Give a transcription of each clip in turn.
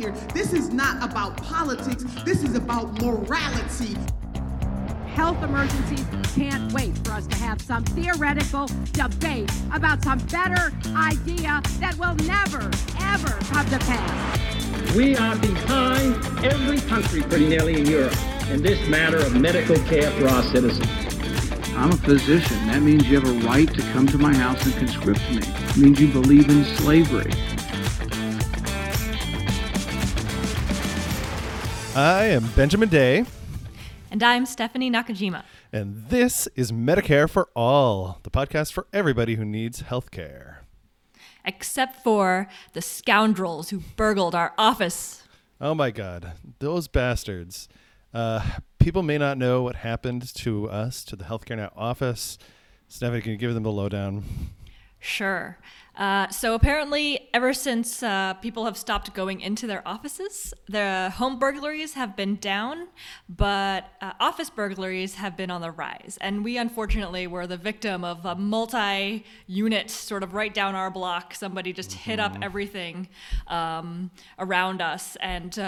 here. This is not about politics. This is about morality. Health emergencies can't wait for us to have some theoretical debate about some better idea that will never, ever come to pass. We are behind every country pretty nearly in Europe in this matter of medical care for our citizens. I'm a physician. That means you have a right to come to my house and conscript me. It means you believe in slavery. I am Benjamin Day. And I'm Stephanie Nakajima. And this is Medicare for All, the podcast for everybody who needs health care. Except for the scoundrels who burgled our office. Oh my God, those bastards. People may not know what happened to us, to the Healthcare Now office. Stephanie, can you give them the lowdown? Sure. So apparently, ever since people have stopped going into their offices, the home burglaries have been down, but office burglaries have been on the rise. And we, unfortunately, were the victim of a multi-unit, sort of right down our block. Somebody just hit up everything around us. And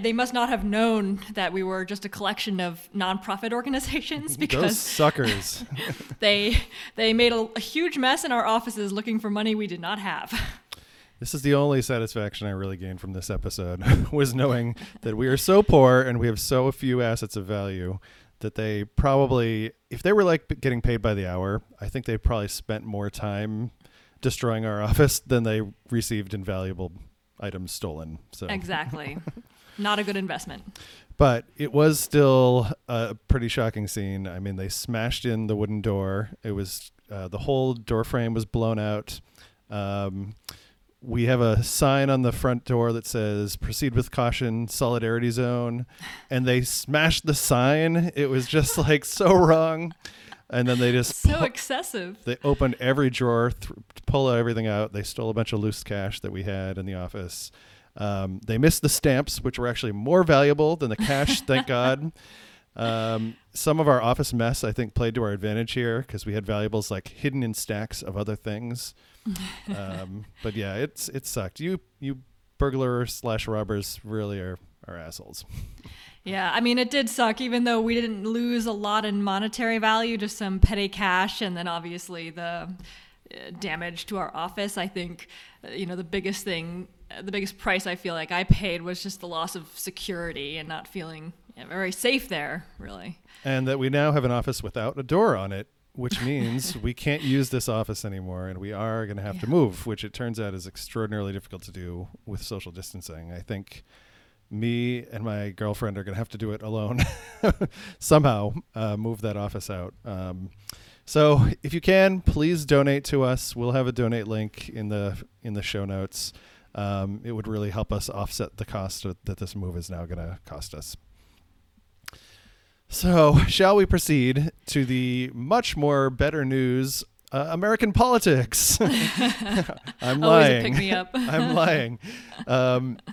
they must not have known that we were just a collection of nonprofit organizations, because those suckers. they made a huge mess in our offices looking for money we did not have. This is the only satisfaction I really gained from this episode was knowing that we are so poor and we have so few assets of value that they probably, if they were like getting paid by the hour, I think they probably spent more time destroying our office than they received in valuable items stolen. So exactly. Not a good investment. But it was still a pretty shocking scene. I mean, they smashed in the wooden door. It was the whole door frame was blown out. We have a sign on the front door that says, "Proceed with caution, solidarity zone." And they smashed the sign. It was just like so wrong. And then they just excessive. They opened every drawer, pull everything out. They stole a bunch of loose cash that we had in the office. They missed the stamps, which were actually more valuable than the cash. Thank God. Some of our office mess, I think, played to our advantage here because we had valuables like hidden in stacks of other things. But yeah, it sucked. You burglars/robbers really are assholes. Yeah, I mean, it did suck, even though we didn't lose a lot in monetary value, just some petty cash, and then obviously the damage to our office. I think, the biggest thing, the biggest price I feel like I paid was just the loss of security and not feeling very safe there, really. And that we now have an office without a door on it, which means we can't use this office anymore, and we are going to have to move, which it turns out is extraordinarily difficult to do with social distancing. I think me and my girlfriend are going to have to do it alone somehow, move that office out. So if you can, please donate to us. We'll have a donate link in the show notes. It would really help us offset the cost that this move is now going to cost us. So shall we proceed to the much more better news, American politics? I'm lying. Always a pick me up. I'm lying.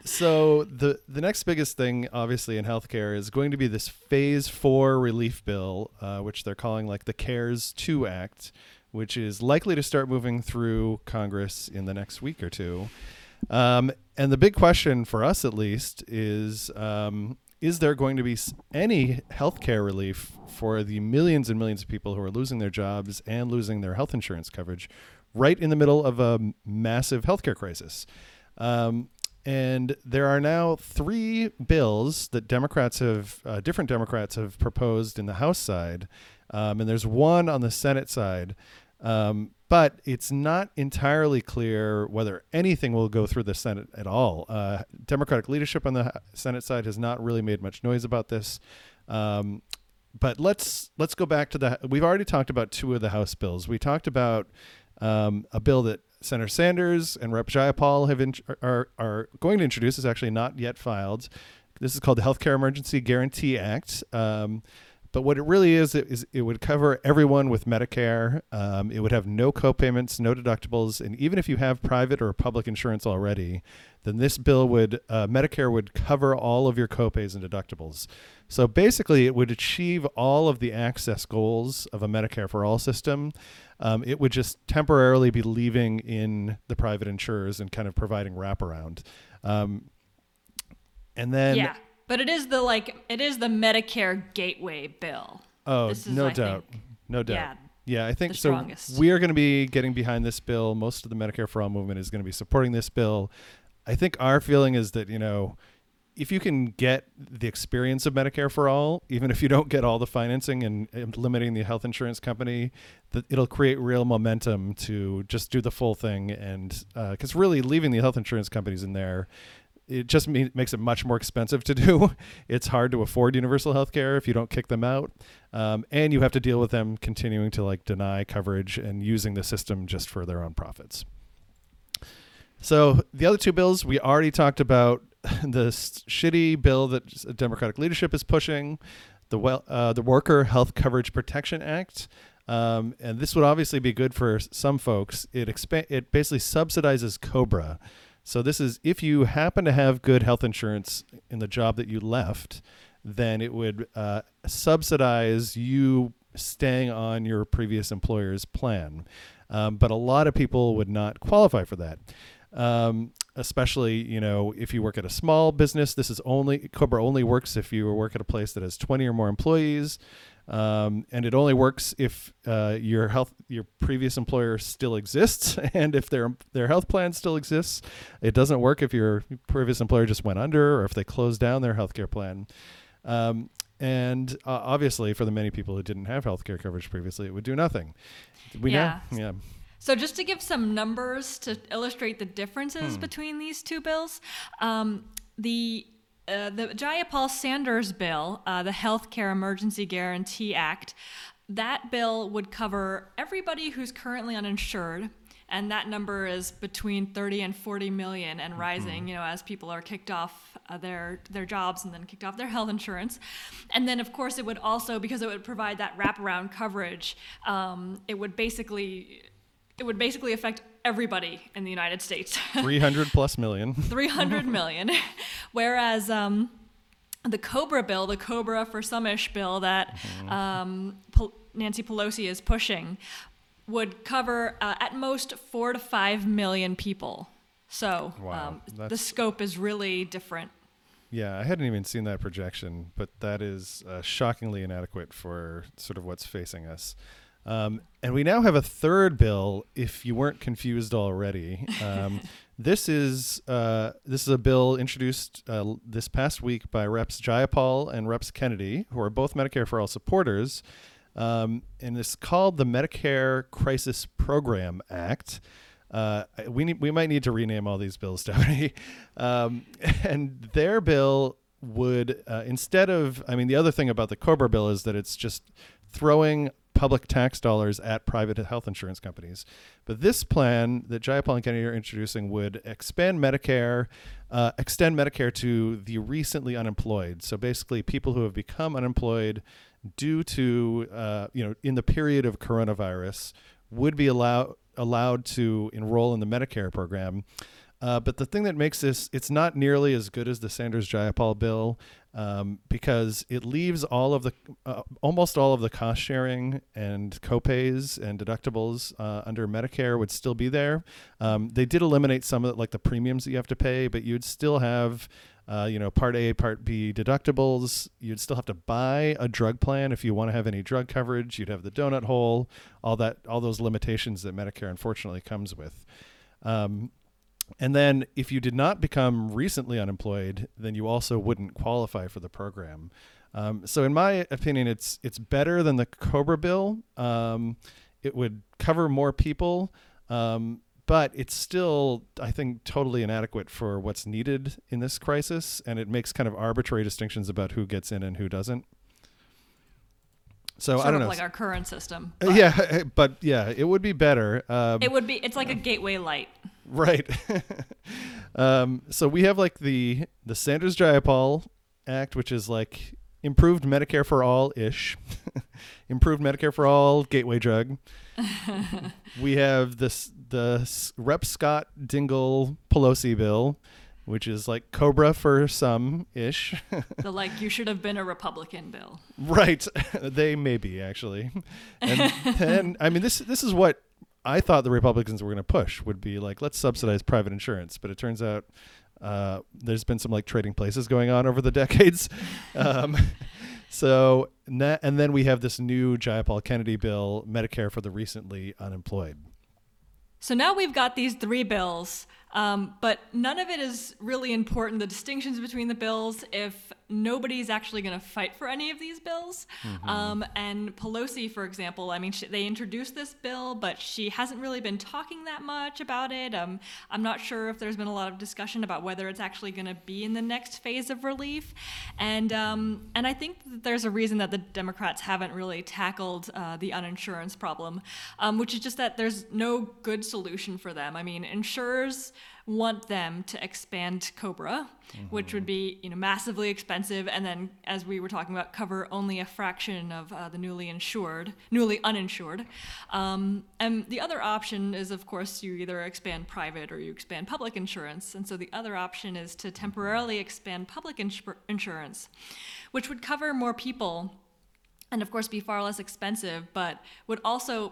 So the next biggest thing, obviously, in healthcare is going to be this Phase 4 relief bill, which they're calling like the CARES II Act, which is likely to start moving through Congress in the next week or two. And the big question for us, at least, is there going to be any healthcare relief for the millions and millions of people who are losing their jobs and losing their health insurance coverage right in the middle of a massive healthcare crisis? And there are now 3 bills that different Democrats have proposed in the House side. And there's one on the Senate side. But it's not entirely clear whether anything will go through the Senate at all. Democratic leadership on the Senate side has not really made much noise about this. But let's go back to we've already talked about 2 of the House bills. We talked about a bill that Senator Sanders and Rep. Jayapal are going to introduce. It's actually not yet filed. This is called the Healthcare Emergency Guarantee Act. But what it really is it would cover everyone with Medicare. It would have no co-payments, no deductibles. And even if you have private or public insurance already, then this bill Medicare would cover all of your co-pays and deductibles. So basically, it would achieve all of the access goals of a Medicare for All system. It would just temporarily be leaving in the private insurers and kind of providing wraparound. And then but it is the it is the Medicare gateway bill. Oh, this is, no doubt. Yeah, I think so. We are going to be getting behind this bill. Most of the Medicare for All movement is going to be supporting this bill. I think our feeling is that, you know, if you can get the experience of Medicare for All, even if you don't get all the financing and limiting the health insurance company, it'll create real momentum to just do the full thing. And because really leaving the health insurance companies in there, it just makes it much more expensive to do. It's hard to afford universal health care if you don't kick them out. And you have to deal with them continuing to deny coverage and using the system just for their own profits. So the other two bills, we already talked about the shitty bill that Democratic leadership is pushing, the Worker Health Coverage Protection Act. And this would obviously be good for some folks. It basically subsidizes COBRA. So this is, if you happen to have good health insurance in the job that you left, then it would subsidize you staying on your previous employer's plan. But a lot of people would not qualify for that. Especially, you know, if you work at a small business, this is COBRA only works if you work at a place that has 20 or more employees. And it only works if your previous employer still exists, and if their health plan still exists. It doesn't work if your previous employer just went under, or if they closed down their healthcare plan. And obviously, for the many people who didn't have healthcare coverage previously, it would do nothing. We know. So just to give some numbers to illustrate the differences between these two bills, the Jayapal Sanders bill, the Healthcare Emergency Guarantee Act, that bill would cover everybody who's currently uninsured, and that number is between 30 and 40 million and rising, you know, as people are kicked off their jobs and then kicked off their health insurance. And then, of course, it would also, because it would provide that wraparound coverage, it would basically affect everybody in the United States. 300 plus million. 300 million. Whereas the COBRA bill, the COBRA for Summish bill that Nancy Pelosi is pushing, would cover at most 4 to 5 million people. So the scope is really different. Yeah, I hadn't even seen that projection, but that is shockingly inadequate for sort of what's facing us. And we now have a third bill, if you weren't confused already. This is a bill introduced this past week by Reps Jayapal and Reps Kennedy, who are both Medicare for All supporters. And it's called the Medicare Crisis Program Act. We might need to rename all these bills, Stephanie. And their bill would, the other thing about the COBRA bill is that it's just throwing public tax dollars at private health insurance companies. But this plan that Jayapal and Kennedy are introducing would extend Medicare to the recently unemployed. So basically people who have become unemployed due to, in the period of coronavirus would be allowed to enroll in the Medicare program. But the thing that makes this, it's not nearly as good as the Sanders-Jayapal bill, because it leaves almost all of the cost sharing and copays and deductibles under Medicare would still be there. They did eliminate some of the premiums that you have to pay, but you'd still have, Part A, Part B deductibles. You'd still have to buy a drug plan if you want to have any drug coverage. You'd have the donut hole, all those limitations that Medicare unfortunately comes with. And then if you did not become recently unemployed, then you also wouldn't qualify for the program. So in my opinion, it's better than the COBRA bill. It would cover more people, but it's still, I think, totally inadequate for what's needed in this crisis. And it makes kind of arbitrary distinctions about who gets in and who doesn't. So sort I don't of know, like our current system. But yeah, but yeah, it would be better. It's like a gateway light. Right. So we have the Sanders-Jayapal Act, which is improved Medicare for All-ish. Improved Medicare for All gateway drug. We have the Rep. Scott Dingell Pelosi bill, which is COBRA for some-ish. The you should have been a Republican bill. Right. They may be, actually. And then, this is what I thought the Republicans were going to push, would be let's subsidize private insurance. But it turns out There's been some like trading places going on over the decades. So, and then we have this new Jayapal Kennedy bill, Medicare for the recently unemployed. So now we've got these three bills, but none of it is really important, the distinctions between the bills, if nobody's actually going to fight for any of these bills. Mm-hmm. And Pelosi, for example, I mean, they introduced this bill, but she hasn't really been talking that much about it. I'm not sure if there's been a lot of discussion about whether it's actually going to be in the next phase of relief. And I think that there's a reason that the Democrats haven't really tackled the uninsurance problem, which is just that there's no good solution for them. I mean, insurers want them to expand COBRA, mm-hmm. which would be, you know, massively expensive, and then, as we were talking about, cover only a fraction of the newly uninsured. And the other option is, of course, you either expand private or you expand public insurance. And so the other option is to temporarily expand public insurance, which would cover more people and, of course, be far less expensive, but would also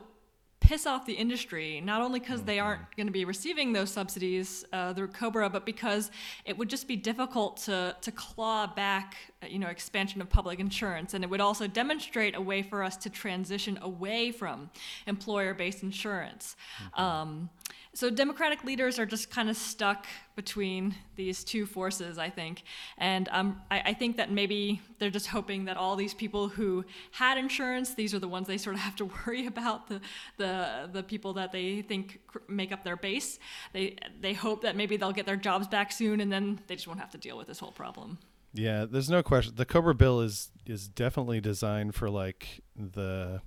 piss off the industry, not only because they aren't going to be receiving those subsidies through COBRA, but because it would just be difficult to claw back, you know, expansion of public insurance. And it would also demonstrate a way for us to transition away from employer-based insurance. Mm-hmm. So Democratic leaders are just kind of stuck between these two forces, I think. And I think that maybe they're just hoping that all these people who had insurance, these are the ones they sort of have to worry about, the people that they think make up their base. They hope that maybe they'll get their jobs back soon, and then they just won't have to deal with this whole problem. Yeah, there's no question. The COBRA bill is definitely designed for like the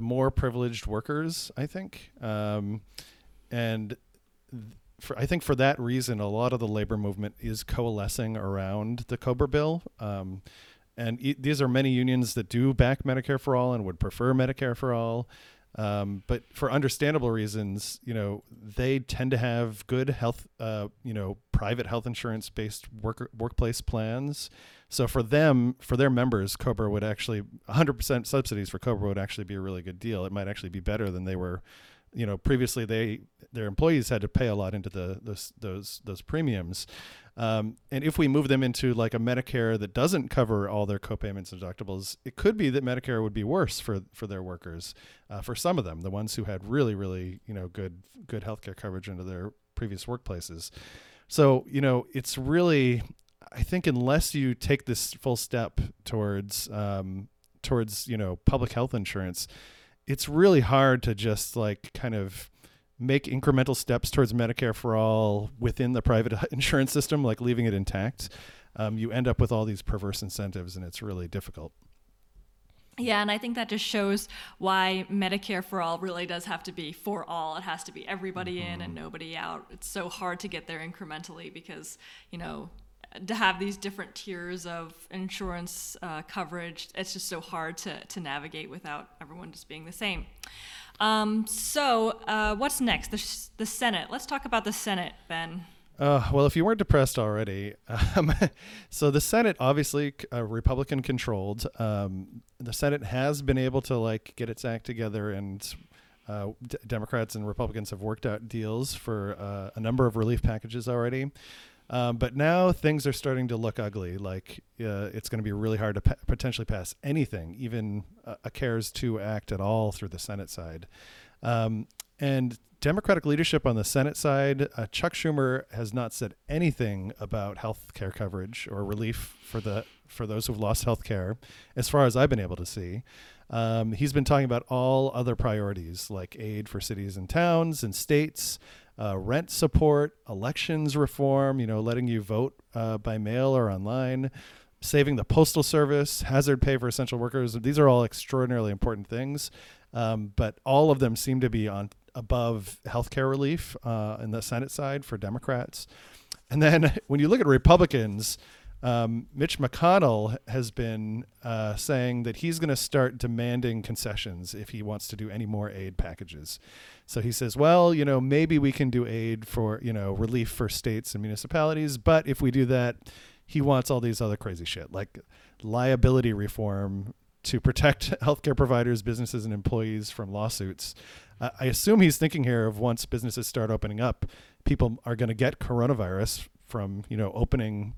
more privileged workers, I think. And I think for that reason, a lot of the labor movement is coalescing around the COBRA bill. And these are many unions that do back Medicare for All and would prefer Medicare for All. But for understandable reasons, you know, they tend to have good health, you know, private health insurance based workplace plans. So for them, for their members, COBRA would actually 100% subsidies for COBRA would actually be a really good deal. It might actually be better than they were. You know, previously their employees had to pay a lot into those premiums, and if we move them into like a Medicare that doesn't cover all their copayments and deductibles, it could be that Medicare would be worse for their workers, for some of them, the ones who had really you know good healthcare coverage into their previous workplaces. So you know, it's really, I think, unless you take this full step towards you know public health insurance, it's really hard to just like kind of make incremental steps towards Medicare for All within the private insurance system, like leaving it intact. You end up with all these perverse incentives, and it's really difficult. Yeah, and I think that just shows why Medicare for All really does have to be for all. It has to be everybody mm-hmm. in and nobody out. It's so hard to get there incrementally because, you know, to have these different tiers of insurance coverage, it's just so hard to navigate without everyone just being the same. So what's next? The Senate. Let's talk about the Senate, Ben. Well, if you weren't depressed already, so the Senate, obviously Republican controlled. The Senate has been able to like get its act together, and Democrats and Republicans have worked out deals for a number of relief packages already. But now things are starting to look ugly. Like it's going to be really hard to potentially pass anything, even a CARES II Act at all through the Senate side. And Democratic leadership on the Senate side, Chuck Schumer has not said anything about health care coverage or relief for those who've lost health care, as far as I've been able to see. He's been talking about all other priorities like aid for cities and towns and states, rent support, elections reform, you know, letting you vote by mail or online, saving the postal service, hazard pay for essential workers. These are all extraordinarily important things, but all of them seem to be on above healthcare relief in the Senate side for Democrats. And then when you look at Republicans, Mitch McConnell has been saying that he's going to start demanding concessions if he wants to do any more aid packages. So he says, well, you know, maybe we can do aid for, you know, relief for states and municipalities. But if we do that, he wants all these other crazy shit like liability reform to protect healthcare providers, businesses, and employees from lawsuits. I assume he's thinking here of once businesses start opening up, people are going to get coronavirus from, you know, opening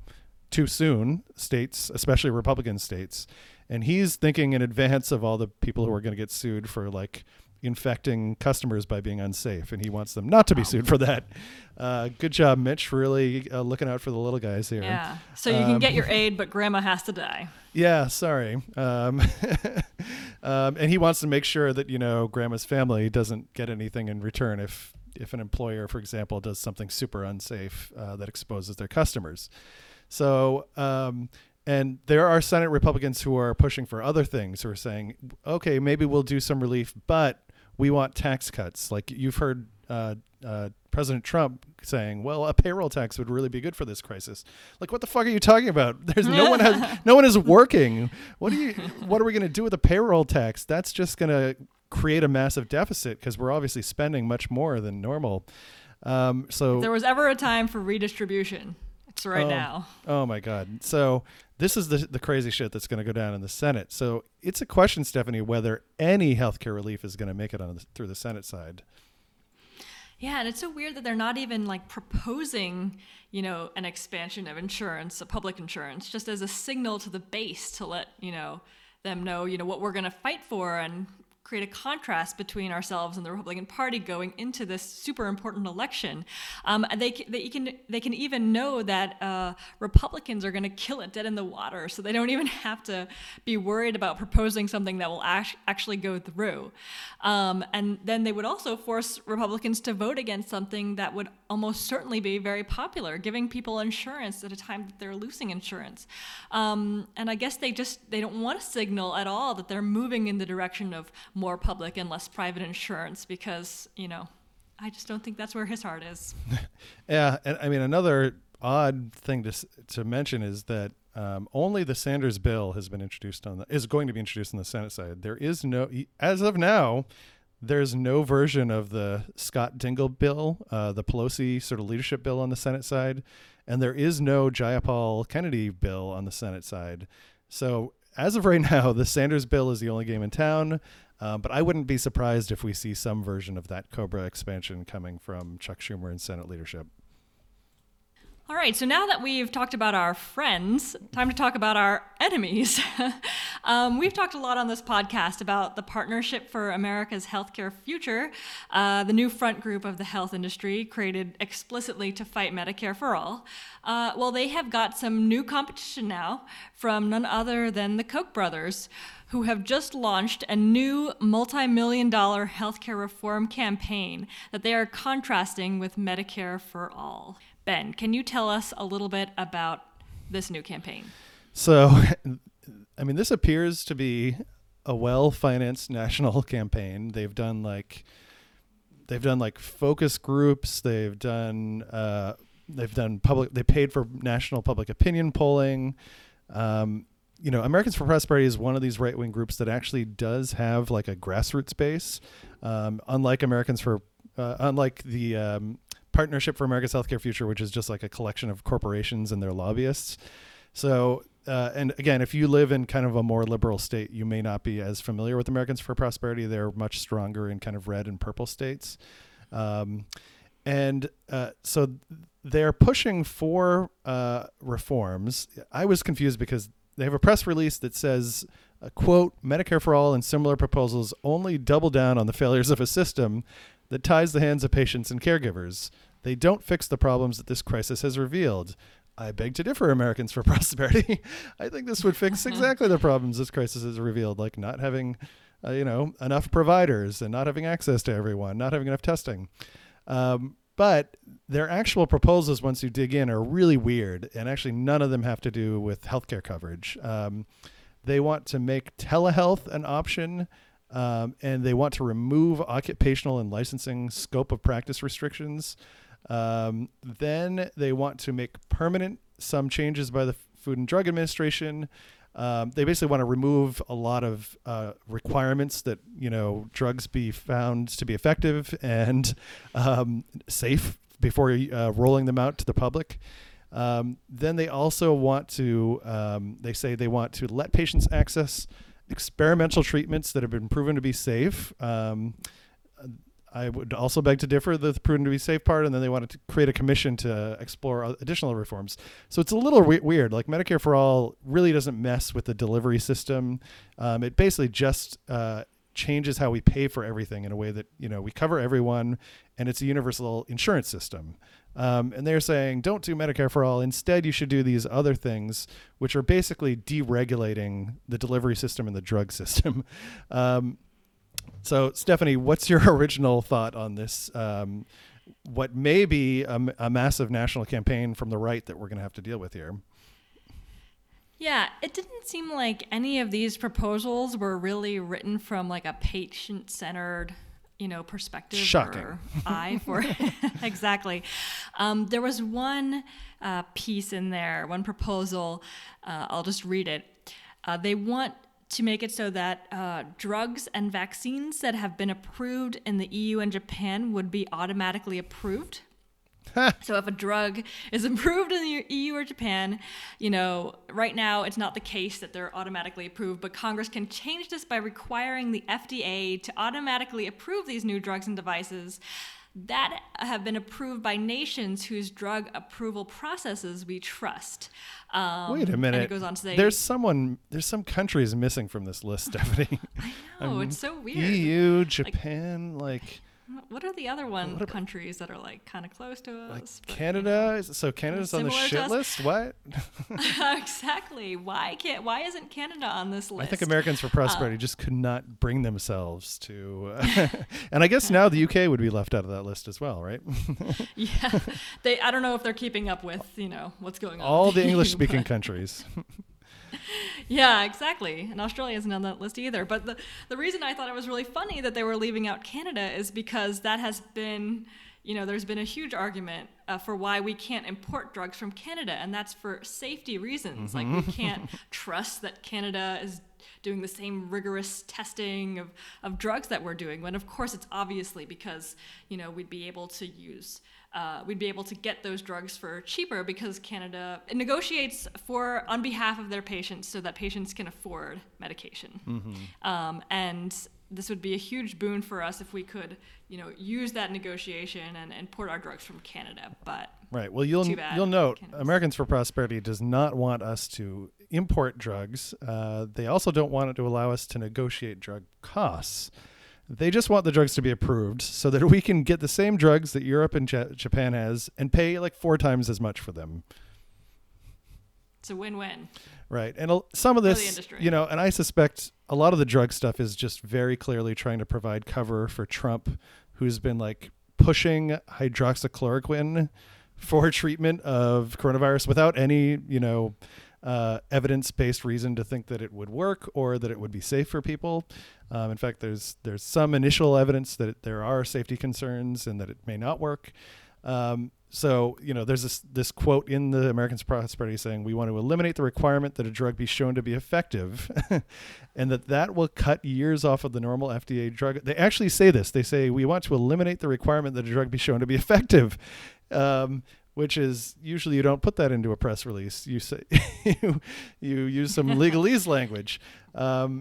too soon states, especially Republican states. And he's thinking in advance of all the people who are going to get sued for like infecting customers by being unsafe, and he wants them not to be sued for that. Good job, Mitch, for really looking out for the little guys here. Yeah, so you can get your aid, but grandma has to die. Yeah, sorry. And he wants to make sure that, you know, grandma's family doesn't get anything in return if an employer, for example, does something super unsafe that exposes their customers. So, and there are Senate Republicans who are pushing for other things, who are saying, okay, maybe we'll do some relief, but we want tax cuts. Like you've heard President Trump saying, well, a payroll tax would really be good for this crisis. Like, what the fuck are you talking about? There's no one is working. What are we going to do with a payroll tax? That's just going to create a massive deficit because we're obviously spending much more than normal. So if there was ever a time for redistribution, it's right now. Oh my God. So this is the crazy shit that's going to go down in the Senate. So it's a question, Stephanie, whether any healthcare relief is going to make it through the Senate side. Yeah, and it's so weird that they're not even like proposing, you know, an expansion of insurance, of public insurance, just as a signal to the base to let, you know, them know, you know, what we're going to fight for and create a contrast between ourselves and the Republican Party going into this super important election. They can even know that Republicans are going to kill it dead in the water, so they don't even have to be worried about proposing something that will actually go through. And then they would also force Republicans to vote against something that would almost certainly be very popular, giving people insurance at a time that they're losing insurance. And I guess they don't want to signal at all that they're moving in the direction of more public and less private insurance because, you know, I just don't think that's where his heart is. Yeah. And I mean, another odd thing to mention is that only the Sanders bill has been introduced is going to be introduced on the Senate side. There is no, as of now, there's no version of the Scott Dingell bill, the Pelosi sort of leadership bill on the Senate side. And there is no Jayapal Kennedy bill on the Senate side. So as of right now, the Sanders bill is the only game in town. But I wouldn't be surprised if we see some version of that COBRA expansion coming from Chuck Schumer and Senate leadership. All right, so now that we've talked about our friends, time to talk about our enemies. We've talked a lot on this podcast about the Partnership for America's Healthcare Future, the new front group of the health industry created explicitly to fight Medicare for all. Well, they have got some new competition now from none other than the Koch brothers, who have just launched a new multi-million-dollar healthcare reform campaign that they are contrasting with Medicare for all. Ben, can you tell us a little bit about this new campaign? So, I mean, this appears to be a well-financed national campaign. They've done like focus groups. They've done public. They paid for national public opinion polling. You know, Americans for Prosperity is one of these right-wing groups that actually does have like a grassroots base, unlike the Partnership for America's Healthcare Future, which is just like a collection of corporations and their lobbyists. So, and again, if you live in kind of a more liberal state, you may not be as familiar with Americans for Prosperity. They're much stronger in kind of red and purple states. So they're pushing for reforms. I was confused because they have a press release that says, quote, Medicare for all and similar proposals only double down on the failures of a system that ties the hands of patients and caregivers. They don't fix the problems that this crisis has revealed. I beg to differ, Americans for Prosperity. I think this would fix exactly the problems this crisis has revealed, like not having, enough providers and not having access to everyone, not having enough testing. But their actual proposals, once you dig in, are really weird. And actually, none of them have to do with healthcare coverage. They want to make telehealth an option, and they want to remove occupational and licensing scope of practice restrictions. Then they want to make permanent some changes by the Food and Drug Administration. They basically want to remove a lot of requirements that, you know, drugs be found to be effective and safe before rolling them out to the public. Then they also want to, they say they want to let patients access experimental treatments that have been proven to be safe. I would also beg to differ, the prudent to be safe part, and then they wanted to create a commission to explore additional reforms. So it's a little weird. Like Medicare for All really doesn't mess with the delivery system. It basically just changes how we pay for everything in a way that, you know, we cover everyone, and it's a universal insurance system. And they're saying, don't do Medicare for All. Instead, you should do these other things, which are basically deregulating the delivery system and the drug system. So, Stephanie, what's your original thought on this? What may be a massive national campaign from the right that we're going to have to deal with here? Yeah, it didn't seem like any of these proposals were really written from like a patient-centered, you know, perspective. Shocking. Or eye for exactly. There was one piece in there, one proposal. I'll just read it. They want to make it so that drugs and vaccines that have been approved in the EU and Japan would be automatically approved. So if a drug is approved in the EU or Japan, you know, right now it's not the case that they're automatically approved, but Congress can change this by requiring the FDA to automatically approve these new drugs and devices that have been approved by nations whose drug approval processes we trust. Wait a minute. And it goes on to say, there's some countries missing from this list, Stephanie. I know, it's so weird. EU, Japan, like what are the other countries that are like kind of close to us? Like Canada? You know, so Canada's on the shit list? What? Exactly. Why isn't Canada on this list? I think Americans for Prosperity just could not bring themselves to. And I guess now the UK would be left out of that list as well, right? Yeah. I don't know if they're keeping up with, you know, what's going on. All the English-speaking countries. Yeah, exactly. And Australia isn't on that list either. But the reason I thought it was really funny that they were leaving out Canada is because that has been, you know, there's been a huge argument for why we can't import drugs from Canada. And that's for safety reasons. Mm-hmm. Like we can't trust that Canada is doing the same rigorous testing of drugs that we're doing. When of course it's obviously because, you know, we'd be able to use we'd be able to get those drugs for cheaper because Canada negotiates on behalf of their patients so that patients can afford medication. Mm-hmm. And this would be a huge boon for us if we could, you know, use that negotiation and import our drugs from Canada. But right. Well, you'll note Americans for Prosperity does not want us to import drugs. They also don't want it to allow us to negotiate drug costs. They just want the drugs to be approved so that we can get the same drugs that Europe and Japan has and pay like 4 times as much for them. It's a win-win. Right. And some of this, you know, and I suspect a lot of the drug stuff is just very clearly trying to provide cover for Trump, who's been like pushing hydroxychloroquine for treatment of coronavirus without any, you know, evidence-based reason to think that it would work or that it would be safe for people. In fact, there's some initial evidence that there are safety concerns and that it may not work. So, you know, there's this quote in the Americans for Prosperity saying, we want to eliminate the requirement that a drug be shown to be effective and that will cut years off of the normal FDA drug. They actually say this. They say, we want to eliminate the requirement that a drug be shown to be effective. Which is usually you don't put that into a press release. You say you use some legalese language.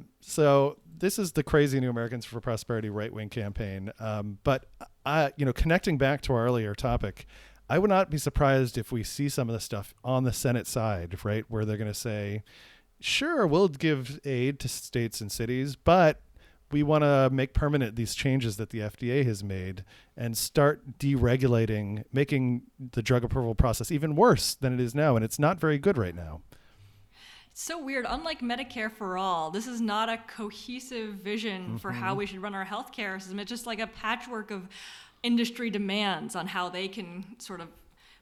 So this is the crazy new Americans for Prosperity right-wing campaign. But I, you know, connecting back to our earlier topic, I would not be surprised if we see some of the stuff on the Senate side, right, where they're going to say, "Sure, we'll give aid to states and cities, but we want to make permanent these changes that the FDA has made and start deregulating, making the drug approval process even worse than it is now. And it's not very good right now." It's so weird. Unlike Medicare for All, this is not a cohesive vision for how we should run our healthcare system. It's just like a patchwork of industry demands on how they can sort of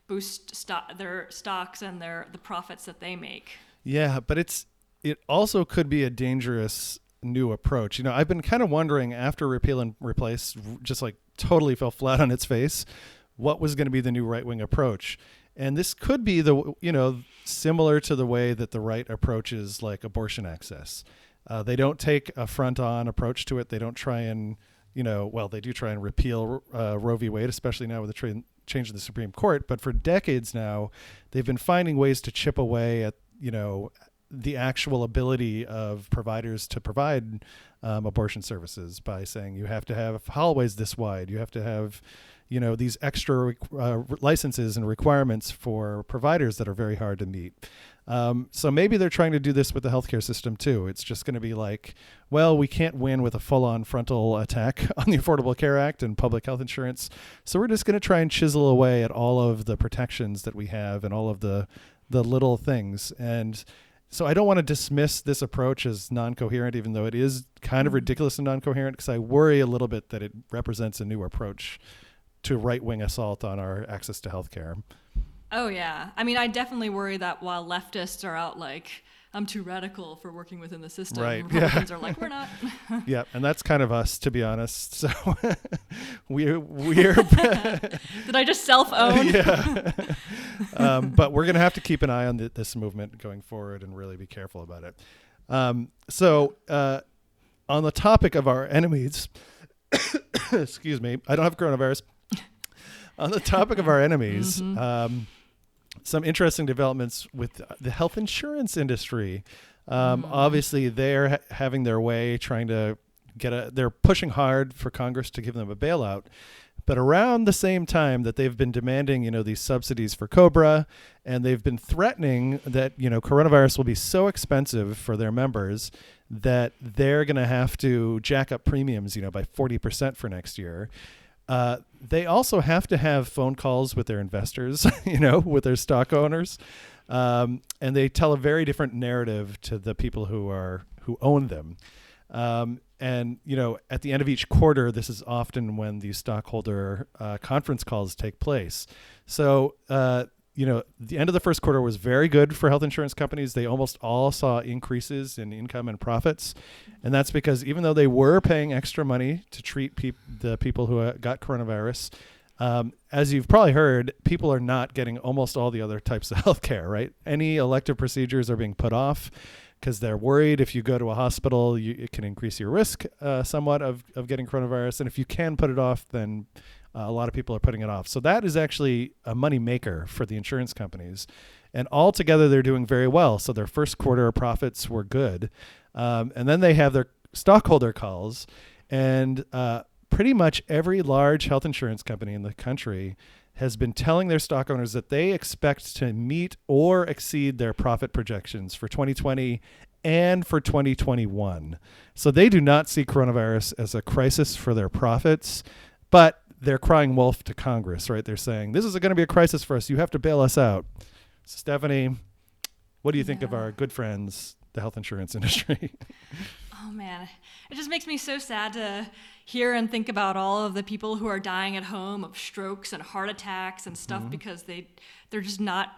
boost their stocks and the profits that they make. Yeah, but it also could be a dangerous new approach. You know, I've been kind of wondering after repeal and replace just like totally fell flat on its face, what was going to be the new right-wing approach. And this could be similar to the way that the right approaches like abortion access. They don't take a front-on approach to it. They don't try and, you know, well, they do try and repeal Roe v. Wade, especially now with the change in the Supreme Court. But for decades now, they've been finding ways to chip away at, you know, the actual ability of providers to provide abortion services by saying you have to have hallways this wide, you have to have, you know, these extra licenses and requirements for providers that are very hard to meet. So maybe they're trying to do this with the healthcare system too. It's just going to be like, well, we can't win with a full-on frontal attack on the Affordable Care Act and public health insurance, so we're just going to try and chisel away at all of the protections that we have and all of the little things. And so I don't want to dismiss this approach as non-coherent, even though it is kind of ridiculous and non-coherent, because I worry a little bit that it represents a new approach to right-wing assault on our access to healthcare. Oh, yeah. I mean, I definitely worry that while leftists are out like, I'm too radical for working within the system, right. Republicans are like, we're not. Yeah, and that's kind of us, to be honest. So we're... Did I just self-own? Yeah. But we're going to have to keep an eye on this movement going forward and really be careful about it. So on the topic of our enemies... excuse me, I don't have coronavirus. On the topic of our enemies... Mm-hmm. Some interesting developments with the health insurance industry. Obviously, they're having their way, trying to get they're pushing hard for Congress to give them a bailout. But around the same time that they've been demanding, you know, these subsidies for COBRA, and they've been threatening that, you know, coronavirus will be so expensive for their members that they're going to have to jack up premiums, you know, by 40% for next year. They also have to have phone calls with their investors, you know, with their stock owners. And they tell a very different narrative to the people who own them. And, you know, at the end of each quarter, this is often when the stockholder conference calls take place. So, you know, the end of the first quarter was very good for health insurance companies. They almost all saw increases in income and profits. And that's because even though they were paying extra money to treat the people who got coronavirus, as you've probably heard, people are not getting almost all the other types of healthcare, right? Any elective procedures are being put off because they're worried if you go to a hospital, it can increase your risk somewhat of getting coronavirus. And if you can put it off, then a lot of people are putting it off. So that is actually a money maker for the insurance companies. And altogether, they're doing very well. So their first quarter profits were good. And then they have their stockholder calls. And pretty much every large health insurance company in the country has been telling their stock owners that they expect to meet or exceed their profit projections for 2020 and for 2021. So they do not see coronavirus as a crisis for their profits. But they're crying wolf to Congress, right? They're saying, this is going to be a crisis for us. You have to bail us out. So Stephanie, what do you think of our good friends, the health insurance industry? Oh, man. It just makes me so sad to hear and think about all of the people who are dying at home of strokes and heart attacks and stuff because they're just not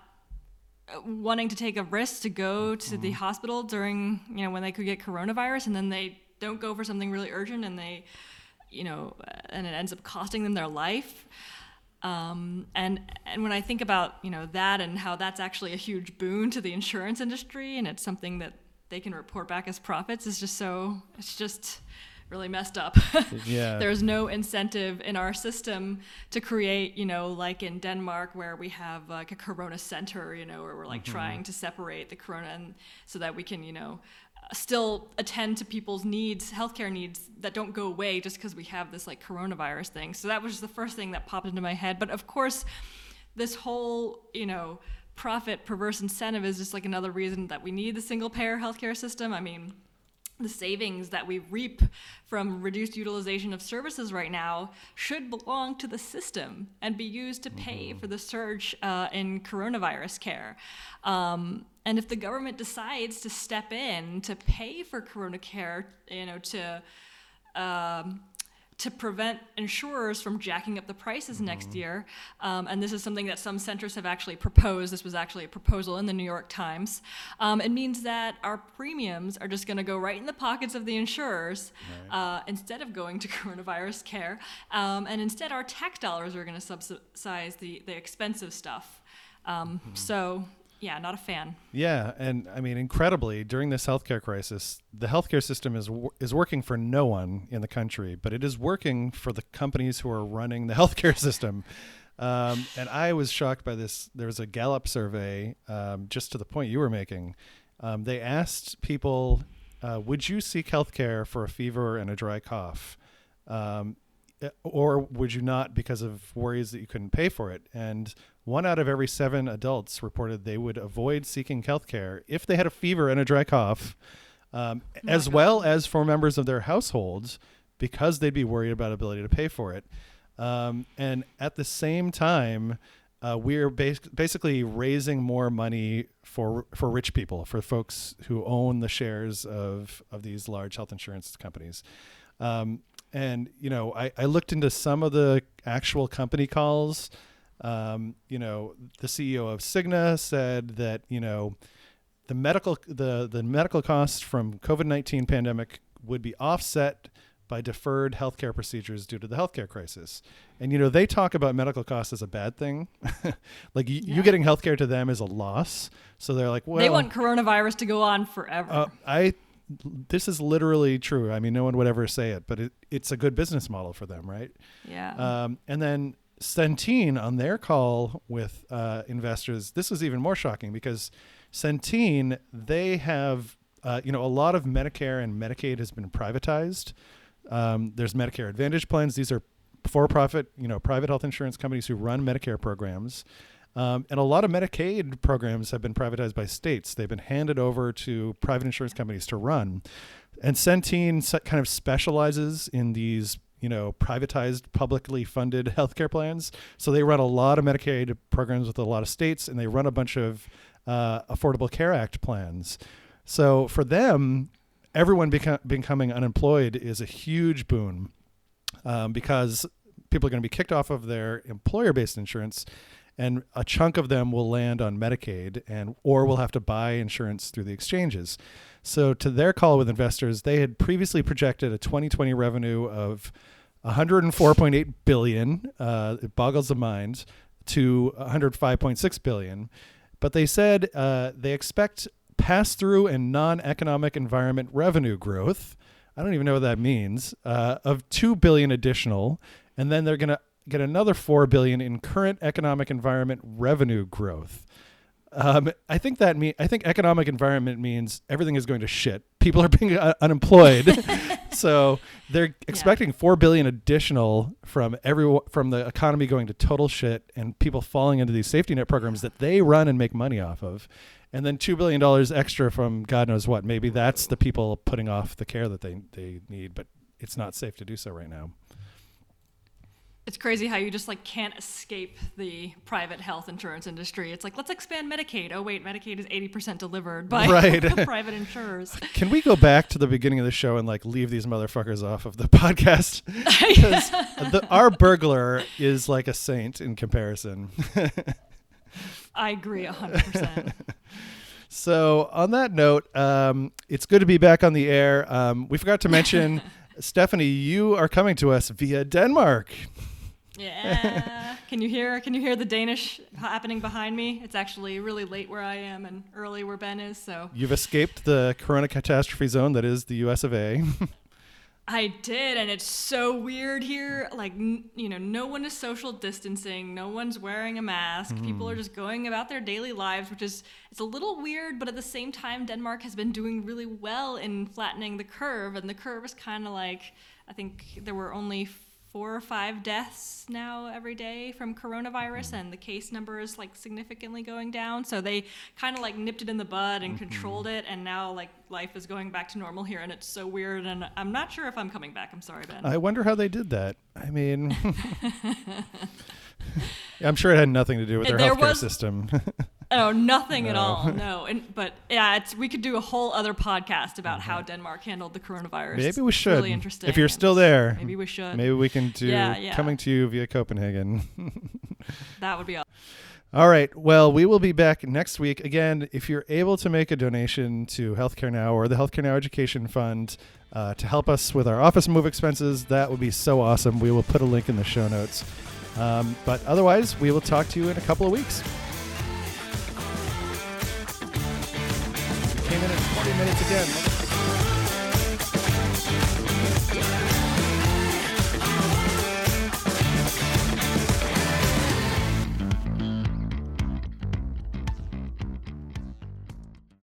wanting to take a risk to go to the hospital during, you know, when they could get coronavirus, and then they don't go for something really urgent and they... you know, and it ends up costing them their life. And when I think about, you know, that and how that's actually a huge boon to the insurance industry, and it's something that they can report back as profits, it's just really messed up. Yeah. There's no incentive in our system to create, you know, like in Denmark where we have like a Corona center, you know, where we're like trying to separate the Corona and so that we can, you know, still attend to people's needs, healthcare needs that don't go away just because we have this like coronavirus thing. So that was the first thing that popped into my head. But of course, this whole, you know, profit perverse incentive is just like another reason that we need the single payer healthcare system. I mean, the savings that we reap from reduced utilization of services right now should belong to the system and be used to pay for the surge in coronavirus care. And if the government decides to step in to pay for corona care, you know, to prevent insurers from jacking up the prices next year, and this is something that some centers have actually proposed, this was actually a proposal in the New York Times, it means that our premiums are just going to go right in the pockets of the insurers instead of going to coronavirus care, and instead our tax dollars are going to subsidize the expensive stuff. So... yeah, not a fan. Yeah, and I mean, incredibly, during this healthcare crisis, the healthcare system is working for no one in the country, but it is working for the companies who are running the healthcare system. And I was shocked by this. There was a Gallup survey, just to the point you were making, They asked people, would you seek healthcare for a fever and a dry cough? Or would you not because of worries that you couldn't pay for it? And 1 out of every 7 adults reported they would avoid seeking healthcare if they had a fever and a dry cough, as well as for members of their households, because they'd be worried about ability to pay for it. And at the same time, we're basically raising more money for rich people, for folks who own the shares of these large health insurance companies. And, you know, I looked into some of the actual company calls. You know, the CEO of Cigna said that, you know, the medical costs from COVID-19 pandemic would be offset by deferred healthcare procedures due to the healthcare crisis. And, you know, they talk about medical costs as a bad thing. Like you getting healthcare to them is a loss. So they're like, well, they want coronavirus to go on forever. This is literally true. I mean, no one would ever say it, but it's a good business model for them, right? Yeah. And then Centene on their call with investors, this was even more shocking because Centene, they have, you know, a lot of Medicare and Medicaid has been privatized. There's Medicare Advantage plans. These are for-profit, you know, private health insurance companies who run Medicare programs. And a lot of Medicaid programs have been privatized by states. They've been handed over to private insurance companies to run. And Centene kind of specializes in these, you know, privatized, publicly funded healthcare plans. So they run a lot of Medicaid programs with a lot of states, and they run a bunch of Affordable Care Act plans. So for them, everyone becoming unemployed is a huge boon because people are going to be kicked off of their employer-based insurance, and a chunk of them will land on Medicaid or will have to buy insurance through the exchanges. So to their call with investors, they had previously projected a 2020 revenue of $104.8 billion. It boggles the mind, to $105.6 billion. But they said they expect pass-through and non-economic environment revenue growth, I don't even know what that means, of $2 billion additional. And then they're going to get another $4 billion in current economic environment revenue growth. I think economic environment means everything is going to shit. People are being unemployed, so they're expecting $4 billion additional from the economy going to total shit and people falling into these safety net programs that they run and make money off of, and then $2 billion extra from God knows what. Maybe that's the people putting off the care that they need, but it's not safe to do so right now. It's crazy how you just like can't escape the private health insurance industry. It's like, let's expand Medicaid. Oh wait, Medicaid is 80% delivered by private insurers. Can we go back to the beginning of the show and like leave these motherfuckers off of the podcast? Because our burglar is like a saint in comparison. I agree 100%. So on that note, it's good to be back on the air. We forgot to mention, Stephanie, you are coming to us via Denmark. Yeah. Can you hear the Danish happening behind me? It's actually really late where I am and early where Ben is, so. You've escaped the corona catastrophe zone that is the US of A. I did, and it's so weird here. Like, you know, no one is social distancing. No one's wearing a mask. People are just going about their daily lives, which is, it's a little weird, but at the same time, Denmark has been doing really well in flattening the curve, and the curve is kind of like, I think there were only 4 or 5 deaths now every day from coronavirus, and the case number is like significantly going down. So they kind of like nipped it in the bud and controlled it. And now like life is going back to normal here, and it's so weird. And I'm not sure if I'm coming back. I'm sorry, Ben. I wonder how they did that. I mean, I'm sure it had nothing to do with their healthcare system. Oh, nothing at all. No. But yeah, we could do a whole other podcast about how Denmark handled the coronavirus. Maybe we should. It's really interesting. If you're still there. Maybe we should. Maybe we can do Coming to You via Copenhagen. That would be awesome. All right. Well, we will be back next week. Again, if you're able to make a donation to Healthcare Now or the Healthcare Now Education Fund to help us with our office move expenses, that would be so awesome. We will put a link in the show notes. But otherwise, we will talk to you in a couple of weeks. 10 minutes again.